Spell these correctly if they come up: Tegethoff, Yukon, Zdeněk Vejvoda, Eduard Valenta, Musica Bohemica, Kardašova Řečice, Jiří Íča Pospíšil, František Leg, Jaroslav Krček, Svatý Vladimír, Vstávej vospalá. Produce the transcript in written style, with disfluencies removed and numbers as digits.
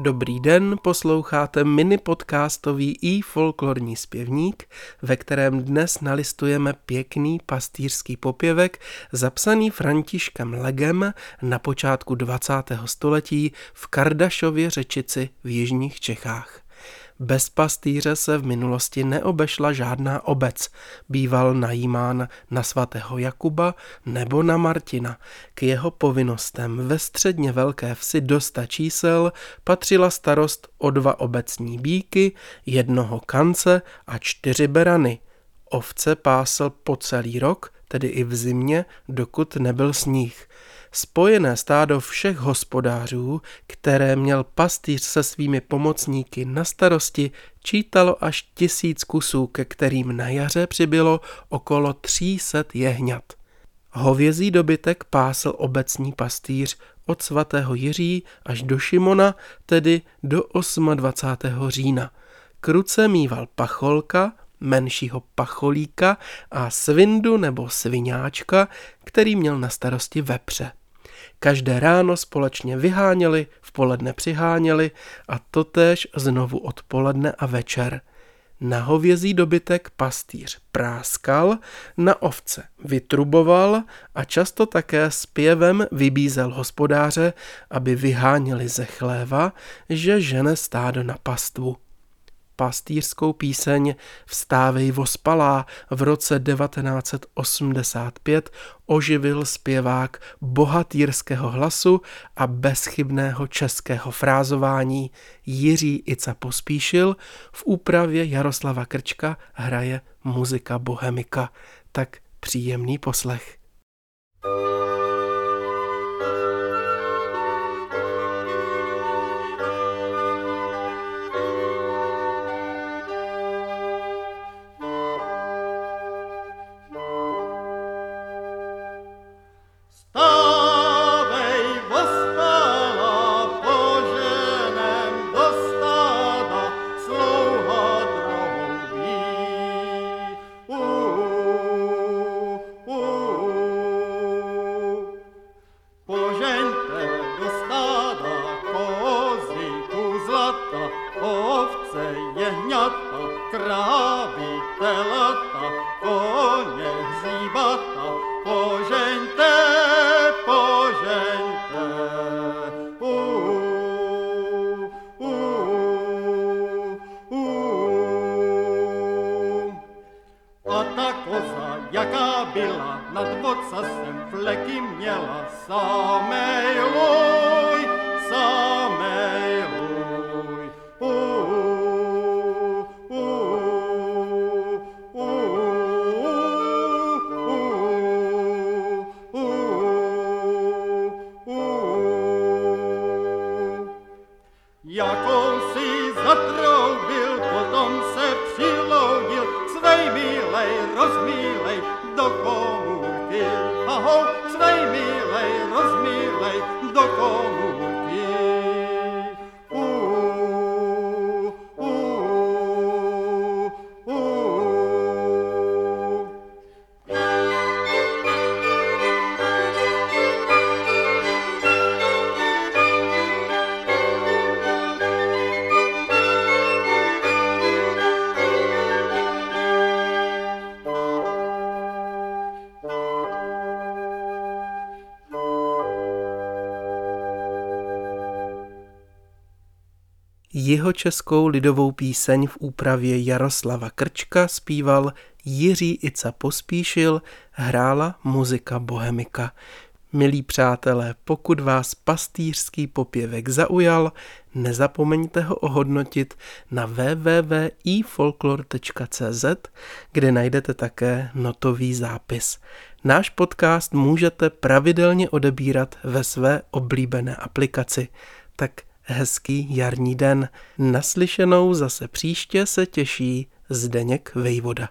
Dobrý den, posloucháte mini podcastový i folklorní zpěvník, ve kterém dnes nalistujeme pěkný pastýřský popěvek zapsaný Františkem Legem na počátku 20. století v Kardašově Řečici v jižních Čechách. Bez pastýře se v minulosti neobešla žádná obec. Býval najímán na svatého Jakuba nebo na Martina. K jeho povinnostem ve středně velké vsi do 100 čísel patřila starost o 2 obecní bíky, jednoho kance a 4 berany. Ovce pásl po celý rok, tedy i v zimě, dokud nebyl sníh. Spojené stádo všech hospodářů, které měl pastýř se svými pomocníky na starosti, čítalo až 1000 kusů, ke kterým na jaře přibylo okolo 300 jehňat. Hovězí dobytek pásl obecní pastýř od svatého Jiří až do Šimona, tedy do 28. října. Kruce míval pacholka, menšího pacholíka a svindu nebo sviňáčka, který měl na starosti vepře. Každé ráno společně vyháněli, v poledne přiháněli a totéž znovu odpoledne a večer. Na hovězí dobytek pastýř práskal, na ovce vytruboval a často také zpěvem vybízel hospodáře, aby vyháněli ze chléva, že žene stádo na pastvu. Pastýřskou píseň Vstávej vospalá v roce 1985 oživil zpěvák bohatýrského hlasu a bezchybného českého frázování Jiří Íča Pospíšil, v úpravě Jaroslava Krčka hraje Musica Bohemica. Tak příjemný poslech. Jihočeskou lidovou píseň v úpravě Jaroslava Krčka zpíval Jiří Íča Pospíšil, hrála Musica Bohemica. Milí přátelé, pokud vás pastýřský popěvek zaujal, nezapomeňte ho ohodnotit na www.ifolklor.cz, kde najdete také notový zápis. Náš podcast můžete pravidelně odebírat ve své oblíbené aplikaci. Tak hezký jarní den. Naslyšenou zase příště se těší Zdeněk Vejvoda.